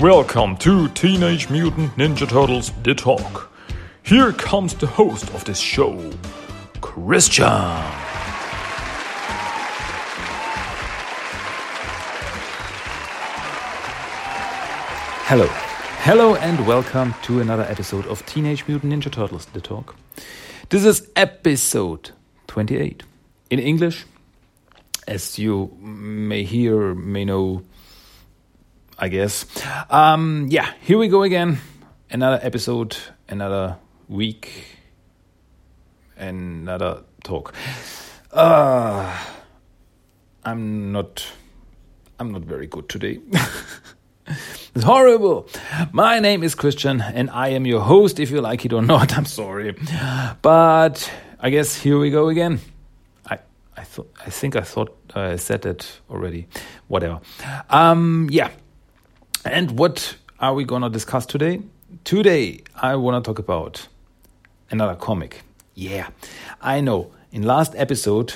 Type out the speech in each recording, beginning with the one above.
Welcome to Teenage Mutant Ninja Turtles The Talk. Here comes the host of this show, Christian. Hello. Hello and welcome to another episode of Teenage Mutant Ninja Turtles The Talk. This is episode 28. In English, as you may hear, may know, I guess. Here we go again. Another episode, another week, another talk. I'm not very good today. It's horrible. My name is Christian and I am your host, if you like it or not. I'm sorry. But I guess here we go again. I said that already. Whatever. And what are we going to discuss today? Today, I want to talk about another comic. Yeah, I know. In the last episode,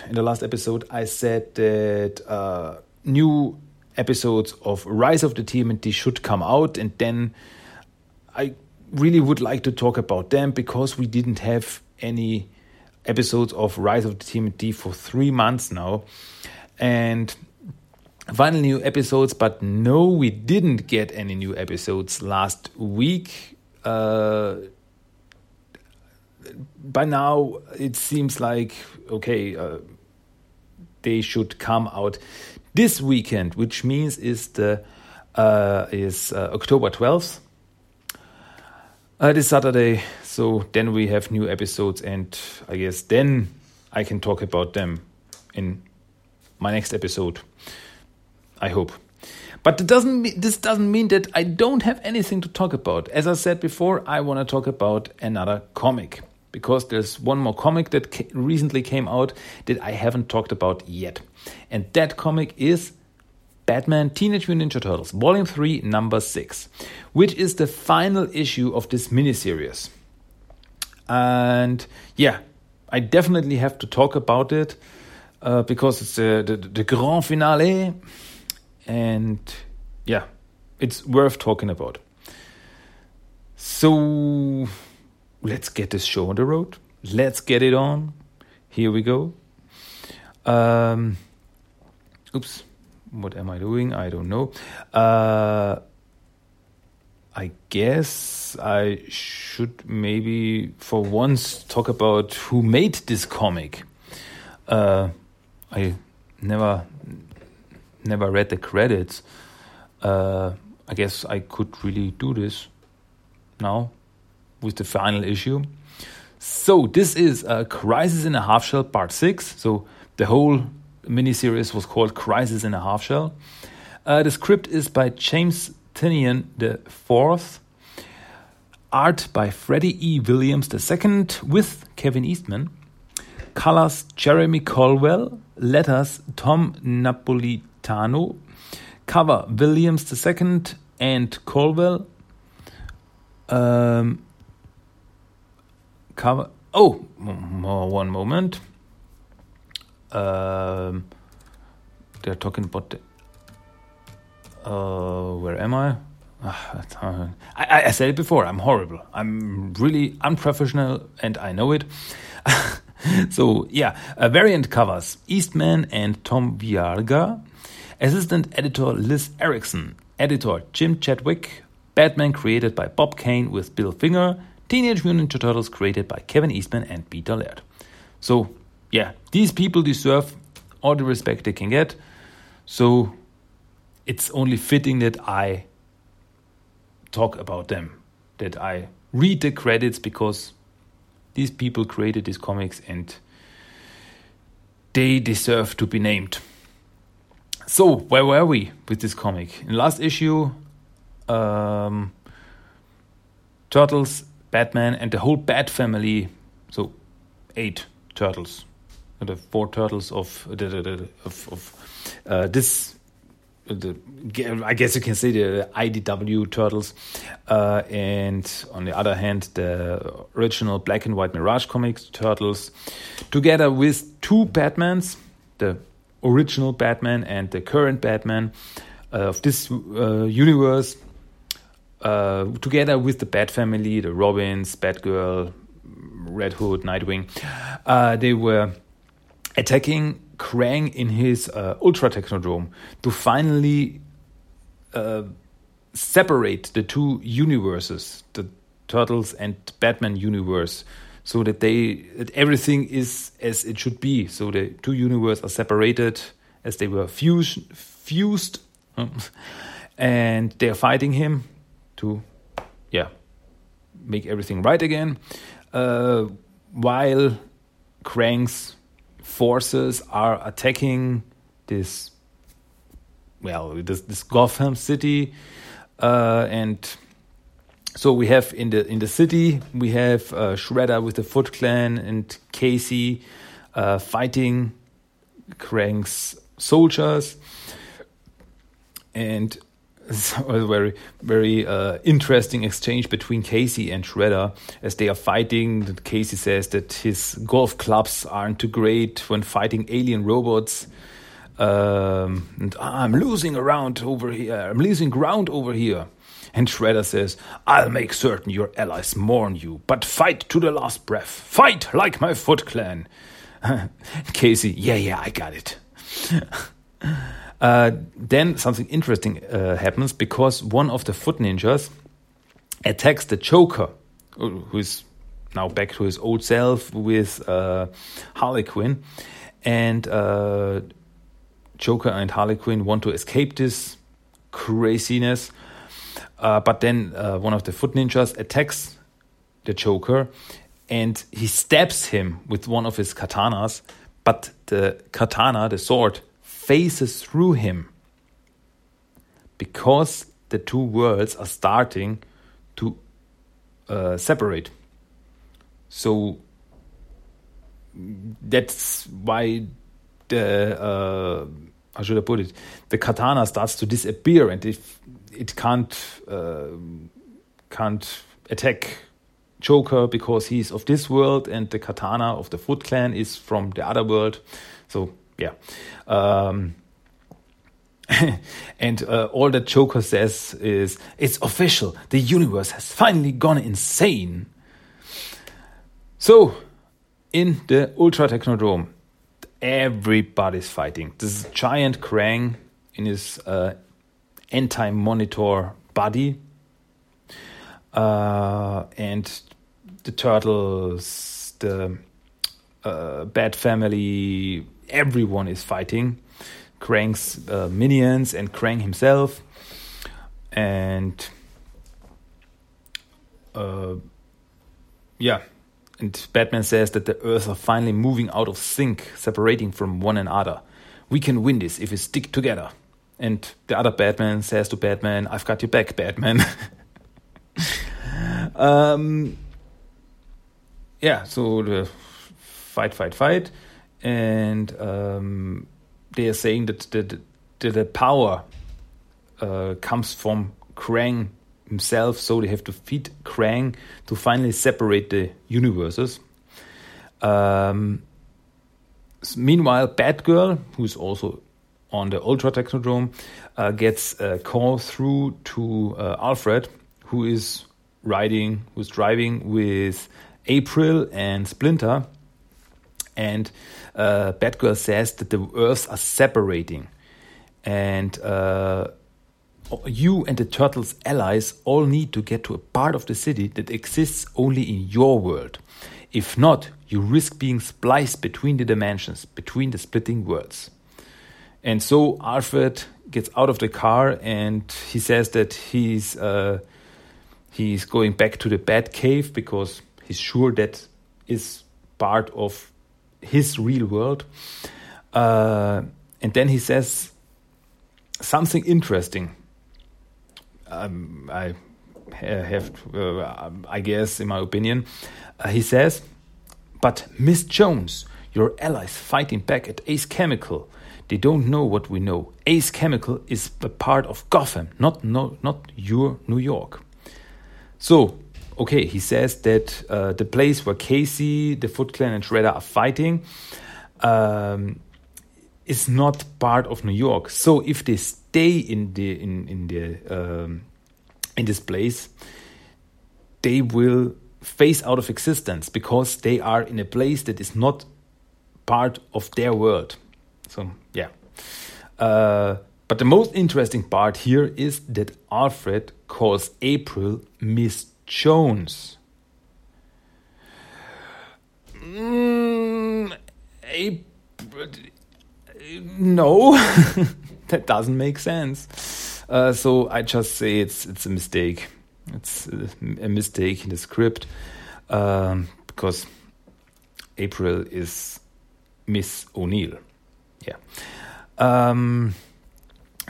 I said that new episodes of Rise of the TMNT should come out. And then I really would like to talk about them because we didn't have any episodes of Rise of the TMNT for 3 months now. And final new episodes, but no, we didn't get any new episodes last week. By now, it seems like, they should come out this weekend, which means is October 12th, this Saturday. So then we have new episodes, and I guess then I can talk about them in my next episode. I hope. But this doesn't mean that I don't have anything to talk about. As I said before, I want to talk about another comic, because there's one more comic that recently came out that I haven't talked about yet. And that comic is Batman Teenage Mutant Ninja Turtles, Volume 3, Number 6, which is the final issue of this miniseries. And yeah, I definitely have to talk about it because it's the grand finale. And yeah, it's worth talking about. So let's get this show on the road. Let's get it on. Here we go. Oops, what am I doing? I don't know. I guess I should maybe for once talk about who made this comic. I never read the credits. I guess I could really do this now with the final issue. So this is Crisis in a Half Shell Part 6. So the whole miniseries was called Crisis in a Half Shell. The script is by James Tynion IV. Art by Freddie E. Williams II with Kevin Eastman. Colors Jeremy Colwell. Letters Tom Napoli. Cover Williams II and Colwell. Cover. Oh, one moment. They're talking about. Where am I? I said it before. I'm horrible. I'm really unprofessional, and I know it. So yeah, variant covers Eastman and Tom Viarga. Assistant editor Liz Erickson. Editor Jim Chadwick. Batman created by Bob Kane with Bill Finger. Teenage Mutant Ninja Turtles created by Kevin Eastman and Peter Laird. So, yeah, these people deserve all the respect they can get. So, it's only fitting that I talk about them. That I read the credits, because these people created these comics and they deserve to be named. So, where were we with this comic? In the last issue, Turtles, Batman, and the whole Bat family, so 8 Turtles, the 4 Turtles I guess you can say the IDW Turtles, and on the other hand, the original black and white Mirage comics Turtles, together with 2 Batmans, the original Batman and the current Batman of this universe, together with the Bat Family, the Robins, Batgirl, Red Hood, Nightwing, they were attacking Krang in his Ultra Technodrome to finally separate the two universes, the Turtles and Batman universe, so that that everything is as it should be. So the two universes are separated as they were fused, and they are fighting him to, make everything right again. While Krang's forces are attacking this Gotham City, and so we have in the city we have Shredder with the Foot Clan and Casey fighting Krang's soldiers, and it's a very, very interesting exchange between Casey and Shredder as they are fighting. Casey says that his golf clubs aren't too great when fighting alien robots. I'm losing ground over here. And Shredder says, "I'll make certain your allies mourn you, but fight to the last breath. Fight like my Foot Clan." Casey, I got it. Then something interesting happens, because one of the Foot Ninjas attacks the Joker, who is now back to his old self with Harley Quinn, and Joker and Harley Quinn want to escape this craziness, but then one of the Foot Ninjas attacks the Joker and he stabs him with one of his katanas, but the katana, the sword, faces through him, because the two worlds are starting to separate. So that's why how should I put it? The katana starts to disappear, and if it can't attack Joker because he's of this world, and the katana of the Foot Clan is from the other world. So. Yeah, and all that Joker says is, "It's official. The universe has finally gone insane." So, in the Ultra Technodrome, everybody's fighting. This is giant Krang in his anti-monitor body, and the Turtles, the Bat Family. Everyone is fighting Krang's minions and Krang himself, and Batman says that the Earth are finally moving out of sync, separating from one another. We can win this if we stick together. And the other Batman says to Batman, "I've got your back, Batman." So the fight. And they are saying that the power comes from Krang himself, so they have to defeat Krang to finally separate the universes. Meanwhile, Batgirl, who's also on the Ultra Technodrome, gets a call through to Alfred, who's driving with April and Splinter. And Batgirl says that the Earths are separating. And you and the Turtles' allies all need to get to a part of the city that exists only in your world. If not, you risk being spliced between the dimensions, between the splitting worlds. And so Alfred gets out of the car and he says that he's going back to the Batcave because he's sure that is part of his real world, and then he says something interesting. In my opinion, he says, "But Miss Jones, your allies fighting back at Ace Chemical. They don't know what we know. Ace Chemical is a part of Gotham, not your New York." So. Okay, he says that the place where Casey, the Foot Clan, and Shredder are fighting is not part of New York. So if they stay in the in this place, they will phase out of existence because they are in a place that is not part of their world. So, yeah. But the most interesting part here is that Alfred calls April Miss Jones. No, that doesn't make sense. So I just say it's a mistake. It's a mistake in the script because April is Miss O'Neill. Yeah.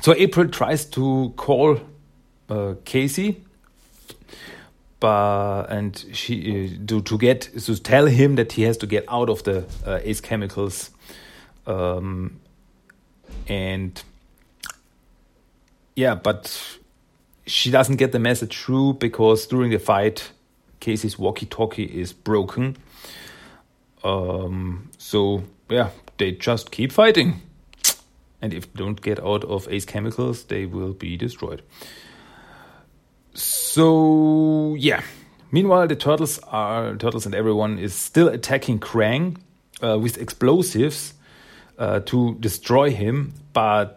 So April tries to call Casey, and she to tell him that he has to get out of the Ace Chemicals, and yeah, but she doesn't get the message through because during the fight, Casey's walkie-talkie is broken. So yeah, they just keep fighting. And if they don't get out of Ace Chemicals, they will be destroyed. So, yeah. Meanwhile, the Turtles and everyone is still attacking Krang with explosives to destroy him. But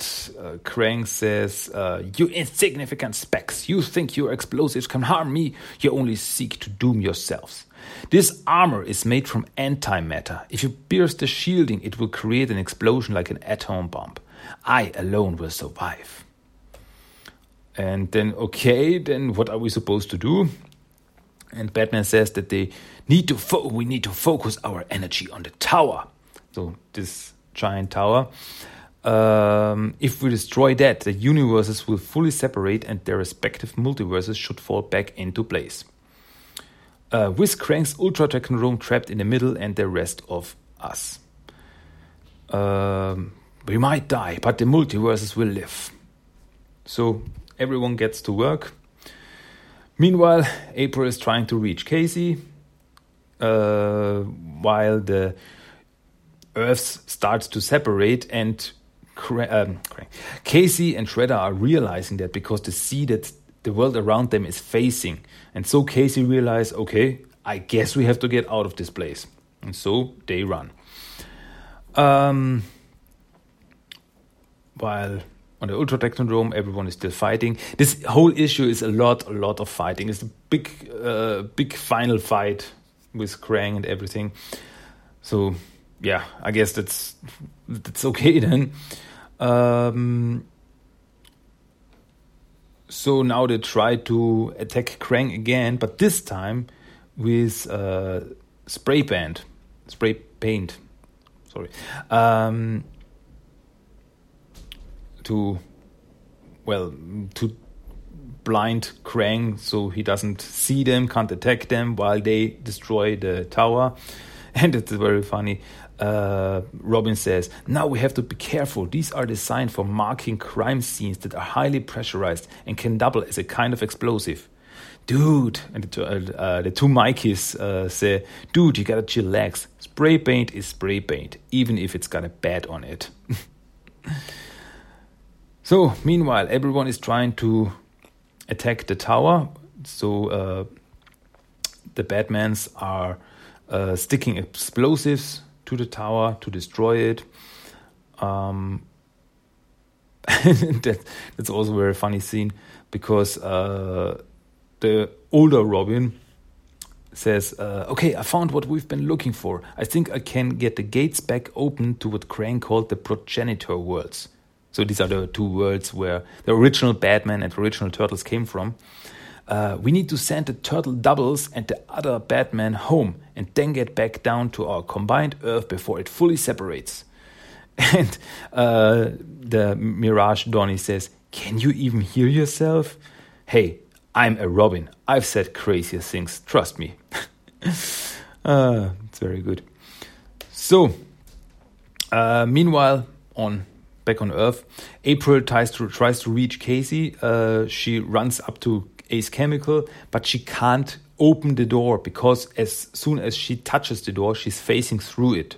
Krang says, "You insignificant specks, you think your explosives can harm me? You only seek to doom yourselves. This armor is made from antimatter. If you pierce the shielding, it will create an explosion like an atom bomb. I alone will survive." And then, okay, then what are we supposed to do? And Batman says that they need to focus our energy on the tower. So this giant tower. If we destroy that, the universes will fully separate and their respective multiverses should fall back into place. With Krang's Ultra Technodrome trapped in the middle and the rest of us. We might die, but the multiverses will live. So everyone gets to work. Meanwhile, April is trying to reach Casey, while the Earths starts to separate, and Casey and Shredder are realizing that because they see that the world around them is facing. And so Casey realized, okay, I guess we have to get out of this place. And so they run. While on the Ultra Technodrome, everyone is still fighting. This whole issue is a lot of fighting. It's a big final fight with Krang and everything. So, yeah, I guess that's okay then. So now they try to attack Krang again, but this time with spray paint. Sorry, to blind Krang so he doesn't see them, can't attack them while they destroy the tower. And it's very funny. Robin says, "Now we have to be careful. These are designed for marking crime scenes that are highly pressurized and can double as a kind of explosive." Dude, and the two Mikeys say, "Dude, you gotta chillax. Spray paint is spray paint, even if it's got a bat on it." So, meanwhile, everyone is trying to attack the tower. So, the Batmans are sticking explosives to the tower to destroy it. That's also a very funny scene because the older Robin says, "Okay, I found what we've been looking for. I think I can get the gates back open to what Krang called the progenitor worlds." So these are the two worlds where the original Batman and the original Turtles came from. "We need to send the Turtle Doubles and the other Batman home and then get back down to our combined Earth before it fully separates." And the Mirage Donnie says, "Can you even hear yourself? Hey, I'm a Robin. I've said crazier things. Trust me." It's very good. So, meanwhile, back on Earth, April tries to reach Casey. She runs up to Ace Chemical, but she can't open the door because as soon as she touches the door, she's facing through it.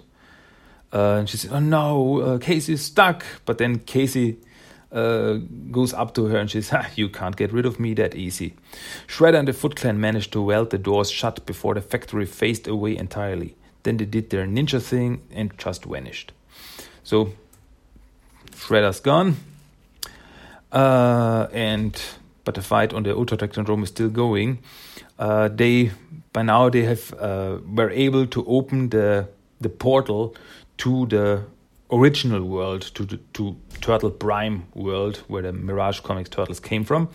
And she says, "Oh no, Casey's stuck." But then Casey goes up to her and she says, "You can't get rid of me that easy." Shredder and the Foot Clan managed to weld the doors shut before the factory phased away entirely. Then they did their ninja thing and just vanished. So, Shredder's gone. But the fight on the Ultra Technodrome is still going. They were able to open the portal to the original world, to Turtle Prime world, where the Mirage Comics Turtles came from.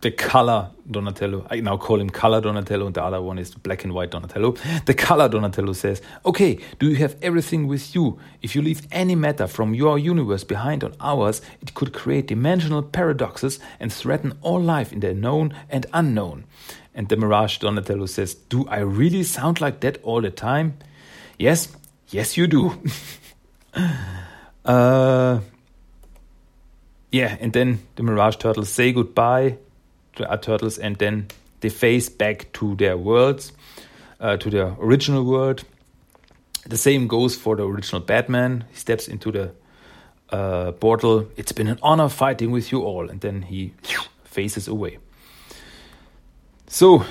The color Donatello, I now call him color Donatello, and the other one is black and white Donatello. The color Donatello says, "Okay, do you have everything with you? If you leave any matter from your universe behind on ours, it could create dimensional paradoxes and threaten all life in the known and unknown." And the Mirage Donatello says, "Do I really sound like that all the time?" Yes, you do. And then the Mirage Turtles say goodbye. Are turtles, and then they face back to their worlds, to their original world. The same goes for the original Batman. He steps into the portal. "It's been an honor fighting with you all," and then he faces away. So,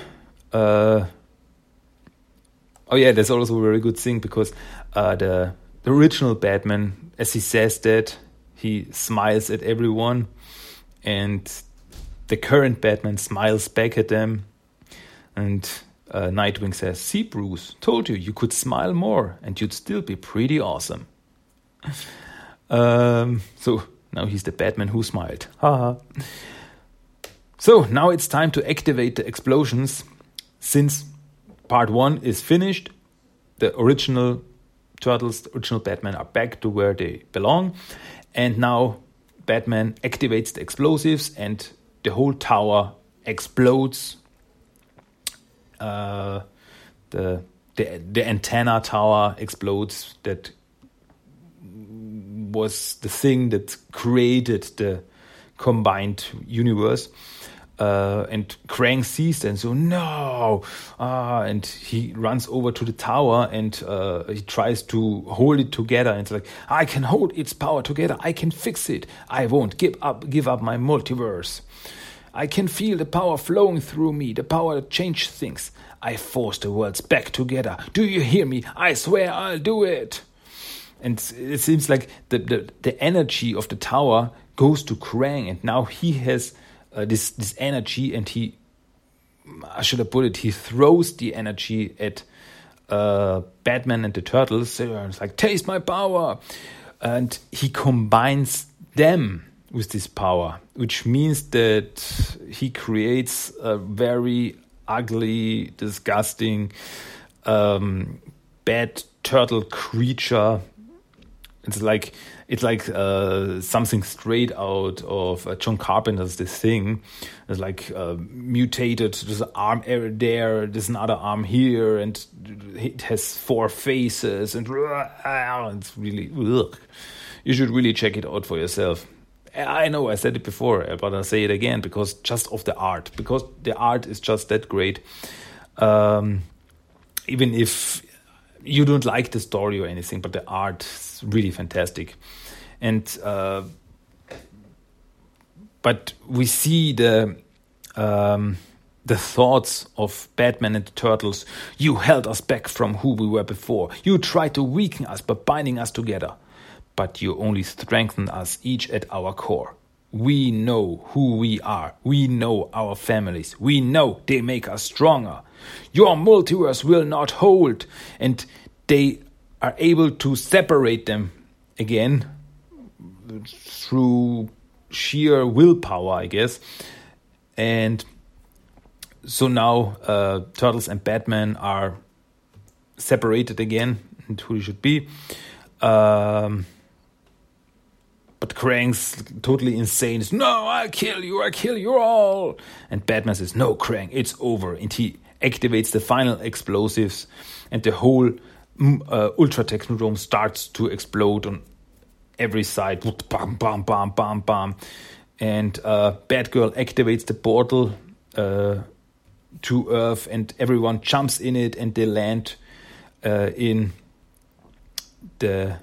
that's also a very good thing, because the original Batman, as he says that, he smiles at everyone, and the current Batman smiles back at them, and Nightwing says, "See, Bruce, told you could smile more, and you'd still be pretty awesome." So now he's the Batman who smiled. So now it's time to activate the explosions. Since part 1 is finished, the original Turtles, the original Batman are back to where they belong, and now Batman activates the explosives and the whole tower explodes. The antenna tower explodes. That was the thing that created the combined universe. And Krang sees that, so no! And he runs over to the tower and he tries to hold it together. And it's like, "I can hold its power together. I can fix it. I won't give up my multiverse. I can feel the power flowing through me, the power that changes things. I force the worlds back together. Do you hear me? I swear I'll do it." And it seems like the energy of the tower goes to Krang, and now he has this energy, and he throws the energy at Batman and the Turtles. It's like, "Taste my power," and he combines them with this power, which means that he creates a very ugly, disgusting, bad turtle creature. It's like something straight out of John Carpenter's The Thing. It's like mutated. There's an arm there. There's another arm here, and it has 4 faces. And it's really ugh. You should really check it out for yourself. I know I said it before, but I'll say it again because just of the art. Because the art is just that great. Even if you don't like the story or anything, but the art is really fantastic. And but we see the thoughts of Batman and the Turtles. "You held us back from who we were before. You tried to weaken us by binding us together. But you only strengthened us each at our core. We know who we are. We know our families. We know they make us stronger. Your multiverse will not hold." And they are able to separate them again through sheer willpower, I guess. And so now Turtles and Batman are separated again, and who they should be. But Krang's totally insane. He's, "No, I'll kill you all." And Batman says, "No, Krang, it's over." And he activates the final explosives, and the whole Ultra Technodrome starts to explode on every side. Bam, bam, bam, bam, bam. And Batgirl activates the portal to Earth, and everyone jumps in it, and they land in der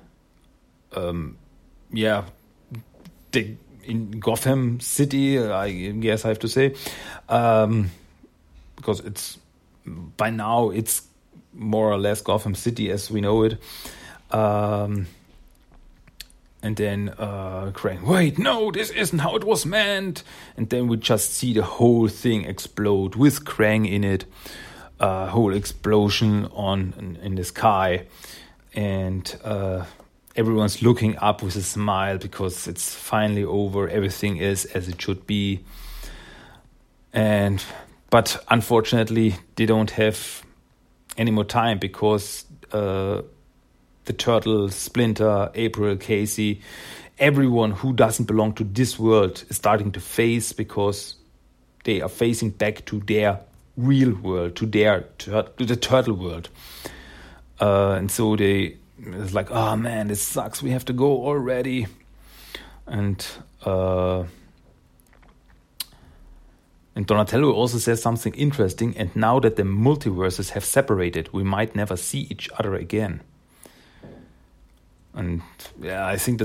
in Gotham City, I guess I have to say, because it's by now it's more or less Gotham City as we know it. And then Krang, wait, no, this isn't how it was meant. And then we just see the whole thing explode with Krang in it. Whole explosion in the sky. And everyone's looking up with a smile because it's finally over. Everything is as it should be. But unfortunately, they don't have any more time because... the Turtle, Splinter, April, Casey, everyone who doesn't belong to this world is starting to face, because they are facing back to their real world, to the Turtle world. And so it's like, oh man, this sucks, we have to go already. And Donatello also says something interesting, and now that the multiverses have separated, we might never see each other again. And yeah, I think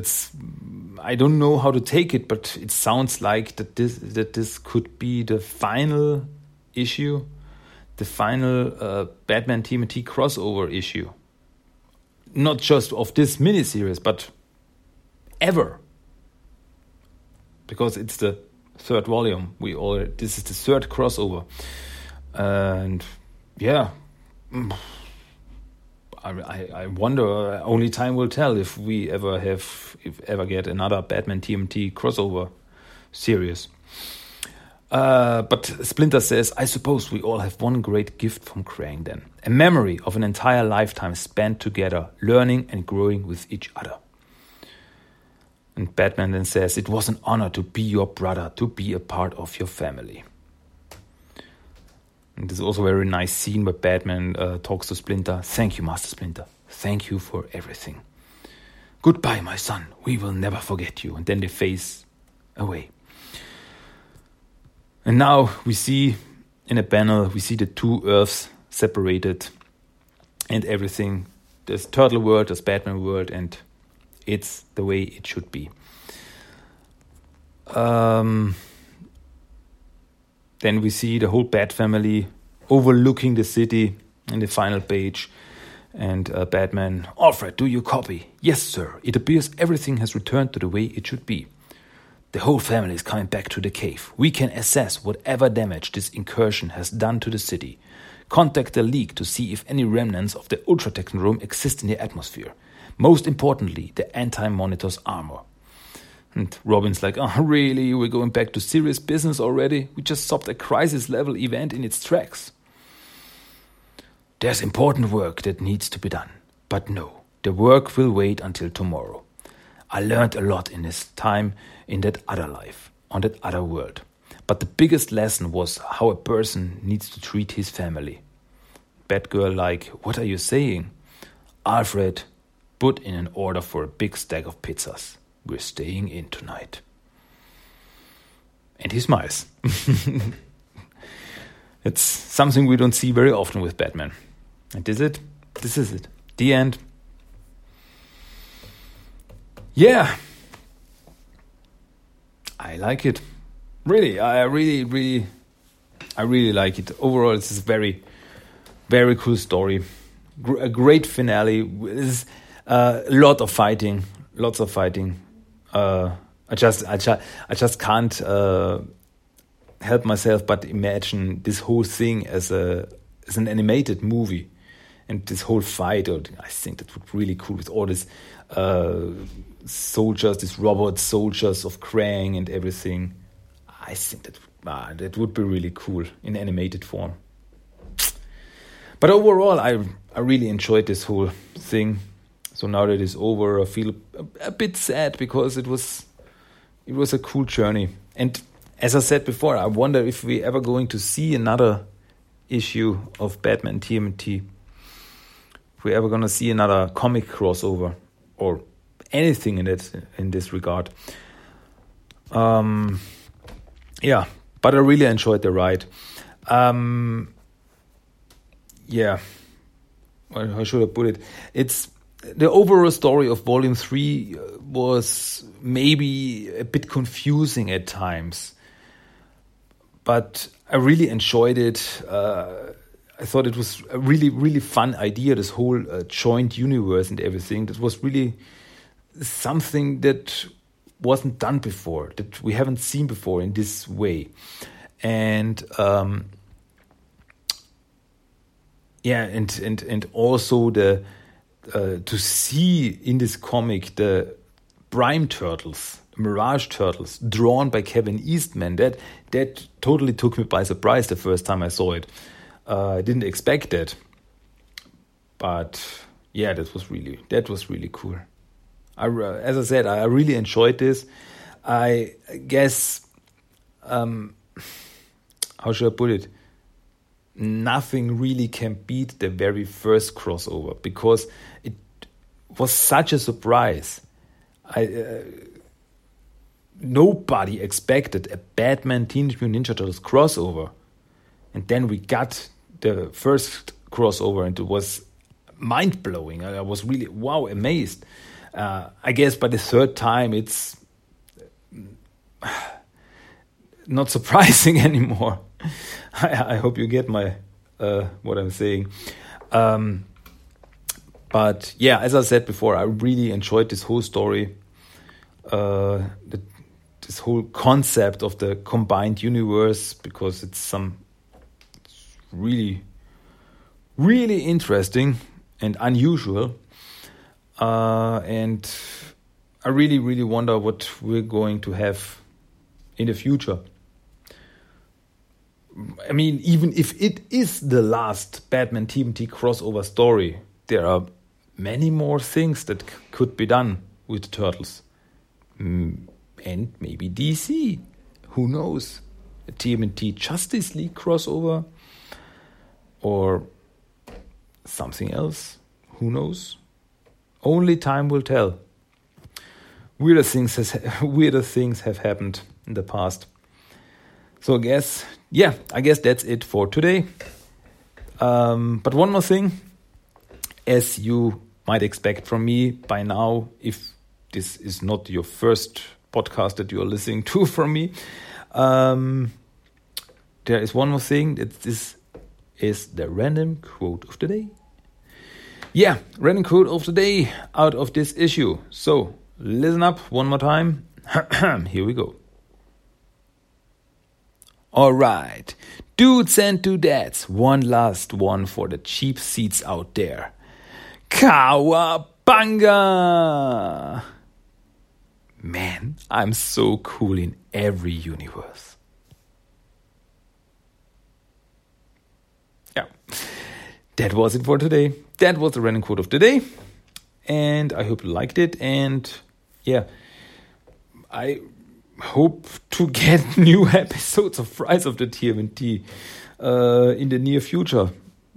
I don't know how to take it, but it sounds like that this could be the final issue, the final Batman TMNT crossover issue. Not just of this miniseries, but ever. Because it's the third volume. This is the third crossover. And yeah... I wonder, only time will tell if we ever get another Batman TMNT crossover series. But Splinter says, I suppose we all have one great gift from Krang then. A memory of an entire lifetime spent together, learning and growing with each other. And Batman then says, it was an honor to be your brother, to be a part of your family. And there's also a very nice scene where Batman talks to Splinter. Thank you, Master Splinter. Thank you for everything. Goodbye, my son. We will never forget you. And then they face away. And now we see in a panel, the two Earths separated and everything. There's Turtle World, there's Batman World, and it's the way it should be. Then we see the whole Bat family overlooking the city in the final page. And Batman, Alfred, do you copy? Yes, sir. It appears everything has returned to the way it should be. The whole family is coming back to the cave. We can assess whatever damage this incursion has done to the city. Contact the League to see if any remnants of the Ultra Technodrome exist in the atmosphere. Most importantly, the Anti-Monitor's armor. And Robin's like, oh, really? We're going back to serious business already? We just stopped a crisis-level event in its tracks. There's important work that needs to be done. But no, the work will wait until tomorrow. I learned a lot in this time, in that other life, on that other world. But the biggest lesson was how a person needs to treat his family. Batgirl like, what are you saying? Alfred, put in an order for a big stack of pizzas. We're staying in tonight. And he smiles. It's something we don't see very often with Batman. And this is it. The end. Yeah. I like it. Really, I really like it. Overall, it's a very, very cool story. A great finale with a lot of fighting. Lots of fighting. I just can't help myself but imagine this whole thing as an animated movie, and this whole fight. I think that would be really cool with all these soldiers, these robot soldiers of Krang and everything. I think that would be really cool in animated form. But overall, I really enjoyed this whole thing. So now that it's over, I feel a bit sad because it was a cool journey. And as I said before, I wonder if we're ever going to see another issue of Batman TMNT. If we're ever going to see another comic crossover or anything in this regard. Yeah, but I really enjoyed the ride. Yeah. I should have put it. It's the overall story of Volume 3 was maybe a bit confusing at times, but I really enjoyed it. I thought it was a really, really fun idea, this whole joint universe and everything. That was really something that wasn't done before, that we haven't seen before in this way. And and also the to see in this comic the Prime Turtles, Mirage Turtles, drawn by Kevin Eastman, that totally took me by surprise the first time I saw it. I didn't expect it, but yeah, that was really cool. As I said, I really enjoyed this. I guess, how should I put it? Nothing really can beat the very first crossover, because it was such a surprise. Nobody expected a Batman Teenage Mutant Ninja Turtles crossover. And then we got the first crossover, and it was mind-blowing. I was really, amazed. I guess by the third time, it's not surprising anymore. I hope you get my what I'm saying. But yeah, as I said before, I really enjoyed this whole story. This whole concept of the combined universe, because it's really, really interesting and unusual. And I really, really wonder what we're going to have in the future. I mean, even if it is the last Batman TMT crossover story, there are many more things that could be done with the Turtles. And maybe DC. Who knows? A TMT Justice League crossover or something else. Who knows? Only time will tell. Weirder things have happened in the past. So I guess that's it for today. But one more thing, as you might expect from me by now, if this is not your first podcast that you're listening to from me, there is one more thing. This is the random quote of the day. Yeah, random quote of the day out of this issue. So listen up one more time. Here we go. All right, dudes and dudettes, one last one for the cheap seats out there. Cowabunga! Man, I'm so cool in every universe. Yeah, that was it for today. That was the random quote of the day. And I hope you liked it. And yeah, I hope to get new episodes of Rise of the TMNT in the near future.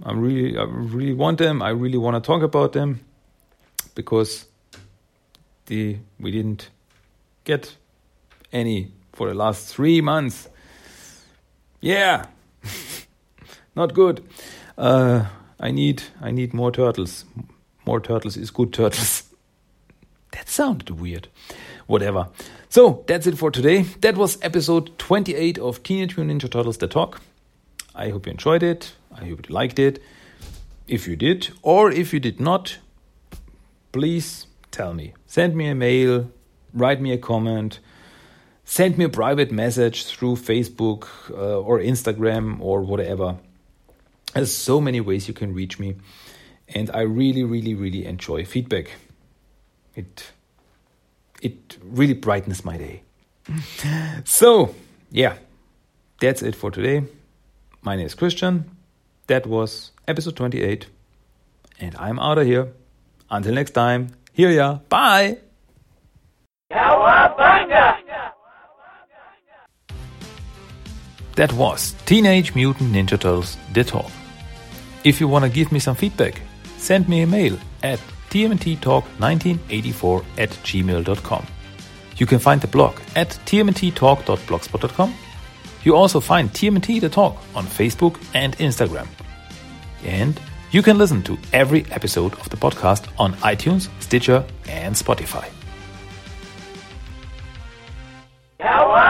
I really want them. I really want to talk about them, because we didn't get any for the last 3 months. Yeah, not good. I need more turtles. More turtles is good turtles. That sounded weird. Whatever. So that's it for today. That was episode 28 of Teenage Mutant Ninja Turtles: The Talk. I hope you enjoyed it. I hope you liked it. If you did, or if you did not, please tell me. Send me a mail, write me a comment, send me a private message through Facebook or Instagram or whatever. There's so many ways you can reach me, and I really, really, really enjoy feedback. It really brightens my day. So, yeah, that's it for today. My name is Christian. That was episode 28. And I'm out of here. Until next time, hear ya. Bye. Cowabunga! That was Teenage Mutant Ninja Turtles: The Talk. If you want to give me some feedback, send me a mail at tmnttalk1984@gmail.com. You can find the blog at tmnttalk.blogspot.com. You also find TMNT The Talk on Facebook and Instagram. And You can listen to every episode of the podcast on iTunes, Stitcher, and Spotify. Hello.